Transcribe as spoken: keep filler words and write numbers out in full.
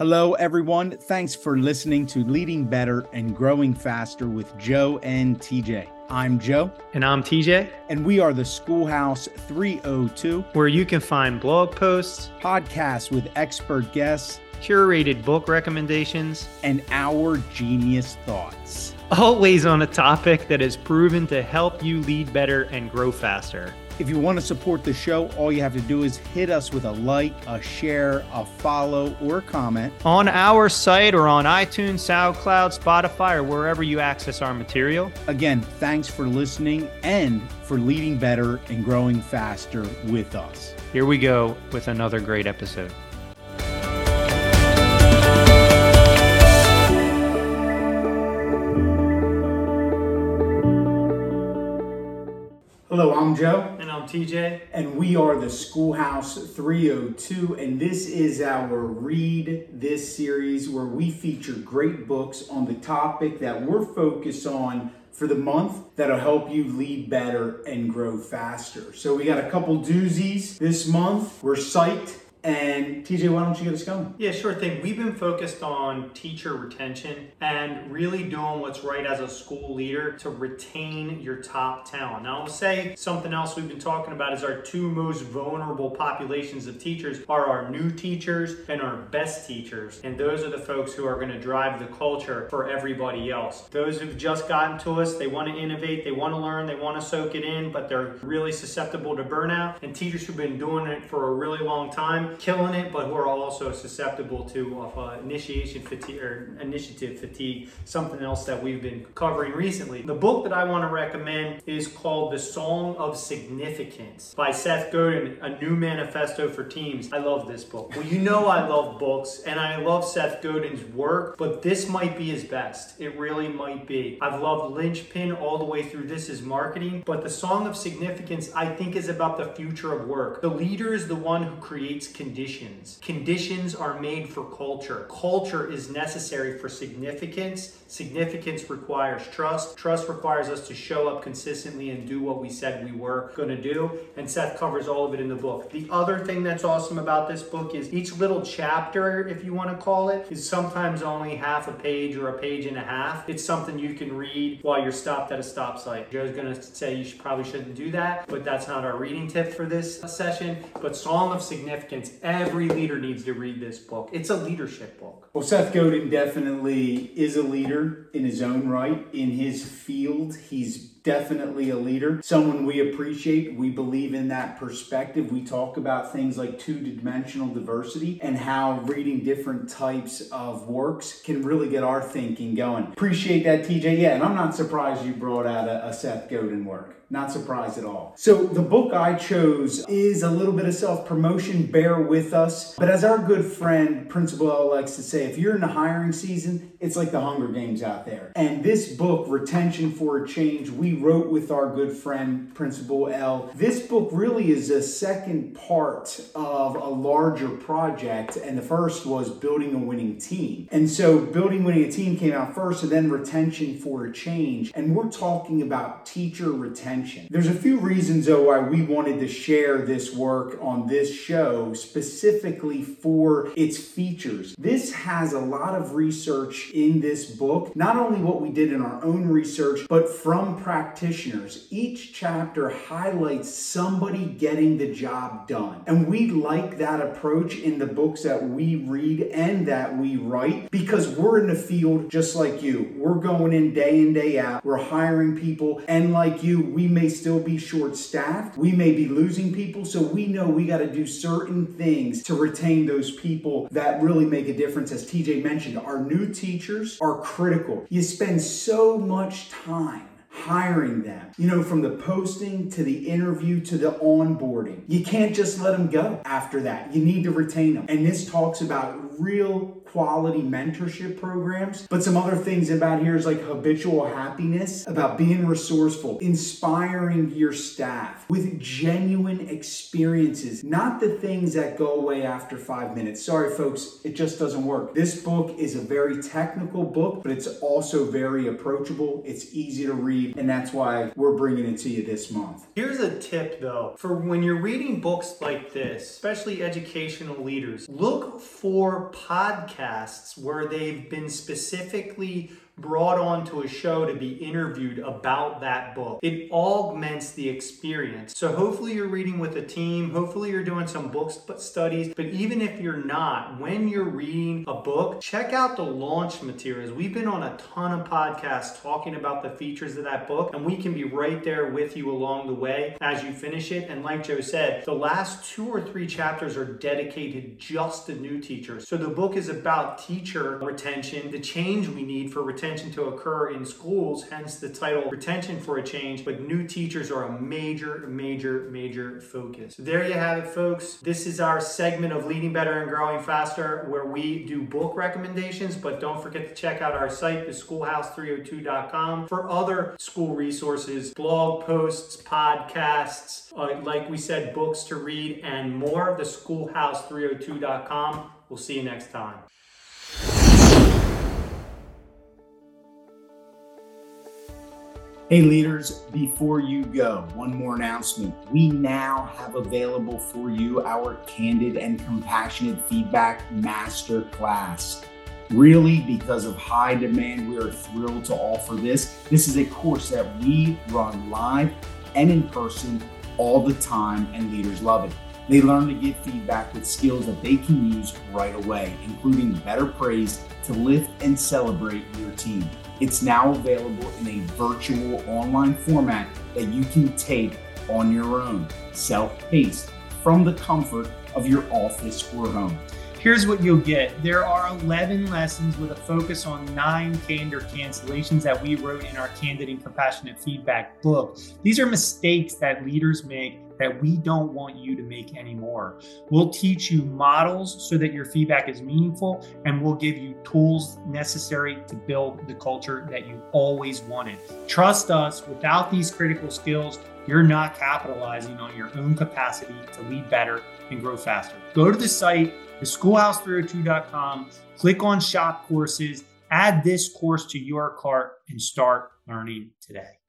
Hello, everyone. Thanks for listening to Leading Better and Growing Faster with Joe and T J. I'm Joe. And I'm T J. And we are the Schoolhouse three oh two, where you can find blog posts, podcasts with expert guests, curated book recommendations, and our genius thoughts. Always on a topic that is proven to help you lead better and grow faster. If you want to support the show, all you have to do is hit us with a like, a share, a follow, or a comment on our site or on iTunes, SoundCloud, Spotify, or wherever you access our material. Again, thanks for listening and for leading better and growing faster with us. Here we go with another great episode. Hello, I'm Joe. And I'm T J. And we are the Schoolhouse three oh two, and this is our Read This series where we feature great books on the topic that we're focused on for the month that'll help you lead better and grow faster. So we got a couple doozies this month. We're psyched. And T J, why don't you get us going? Yeah, sure thing. We've been focused on teacher retention and really doing what's right as a school leader to retain your top talent. Now, I'll say something else we've been talking about is our two most vulnerable populations of teachers are our new teachers and our best teachers. And those are the folks who are going to drive the culture for everybody else. Those who've just gotten to us, they want to innovate, they want to learn, they want to soak it in, but they're really susceptible to burnout. And teachers who've been doing it for a really long time, killing it, but who are also susceptible to uh, initiation fatigue or initiative fatigue, something else that we've been covering recently. The book that I want to recommend is called The Song of Significance by Seth Godin, a new manifesto for teams. I love this book. Well, you know I love books, and I love Seth Godin's work, but this might be his best. It really might be. I've loved Linchpin all the way through This Is Marketing, but The Song of Significance, I think, is about the future of work. The leader is the one who creates conditions. Conditions are made for culture. Culture is necessary for significance. Significance requires trust. Trust requires us to show up consistently and do what we said we were going to do. And Seth covers all of it in the book. The other thing that's awesome about this book is each little chapter, if you want to call it, is sometimes only half a page or a page and a half. It's something you can read while you're stopped at a stop sign. Joe's going to say you should, probably shouldn't do that, but that's not our reading tip for this session. But Song of Significance, every leader needs to read this book. It's a leadership book. Well, Seth Godin definitely is a leader in his own right. In his field, he's definitely a leader, someone we appreciate. We believe in that perspective. We talk about things like two-dimensional diversity and how reading different types of works can really get our thinking going. Appreciate that, T J. Yeah, and I'm not surprised you brought out a, a Seth Godin work. Not surprised at all. So the book I chose is a little bit of self-promotion. Bear with us. But as our good friend, Principal E L likes to say, if you're in the hiring season, it's like the Hunger Games out there. And this book, Retention for a Change, we wrote with our good friend, Principal E L. This book really is a second part of a larger project. And the first was Building a Winning Team. And so Building Winning a Team came out first, and then Retention for a Change. And we're talking about teacher retention. There's a few reasons, though, why we wanted to share this work on this show, specifically for its features. This has a lot of research in this book, not only what we did in our own research, but from practitioners. Each chapter highlights somebody getting the job done. And we like that approach in the books that we read and that we write, because we're in the field just like you. We're going in day in, day out. We're hiring people, and like you, we may still be short-staffed. We may be losing people. So we know we got to do certain things to retain those people that really make a difference. As T J mentioned, our new teachers are critical. You spend so much time hiring them, you know, from the posting to the interview to the onboarding. You can't just let them go after that. You need to retain them. And this talks about real quality mentorship programs. But some other things about here is like habitual happiness, about being resourceful, inspiring your staff with genuine experiences, not the things that go away after five minutes. Sorry, folks, it just doesn't work. This book is a very technical book, but it's also very approachable. It's easy to read, and that's why we're bringing it to you this month. Here's a tip, though, for when you're reading books like this, especially educational leaders, look for podcasts podcasts where they've been specifically brought onto a show to be interviewed about that book. It augments the experience. So hopefully you're reading with a team, hopefully you're doing some book studies, but even if you're not, when you're reading a book, check out the launch materials. We've been on a ton of podcasts talking about the features of that book, and we can be right there with you along the way as you finish it. And like Joe said, the last two or three chapters are dedicated just to new teachers. So the book is about teacher retention, the change we need for retention to occur in schools, hence the title Retention for a Change, but new teachers are a major, major, major focus. So there you have it, folks. This is our segment of Leading Better and Growing Faster, where we do book recommendations, but don't forget to check out our site, the school house three oh two dot com, for other school resources, blog posts, podcasts, uh, like we said, books to read, and more, the school house three oh two dot com. We'll see you next time. Hey leaders, before you go, one more announcement. We now have available for you our Candid and Compassionate Feedback Masterclass. Really, because of high demand, we are thrilled to offer this. This is a course that we run live and in person all the time, and leaders love it. They learn to give feedback with skills that they can use right away, including better praise to lift and celebrate your team. It's now available in a virtual online format that you can take on your own, self-paced, from the comfort of your office or home. Here's what you'll get. There are eleven lessons with a focus on nine candor cancellations that we wrote in our Candid and Compassionate Feedback book. These are mistakes that leaders make that we don't want you to make anymore. We'll teach you models so that your feedback is meaningful, and we'll give you tools necessary to build the culture that you always wanted. Trust us, without these critical skills, you're not capitalizing on your own capacity to lead better and grow faster. Go to the site, the school house three oh two dot com, click on Shop Courses, add this course to your cart, and start learning today.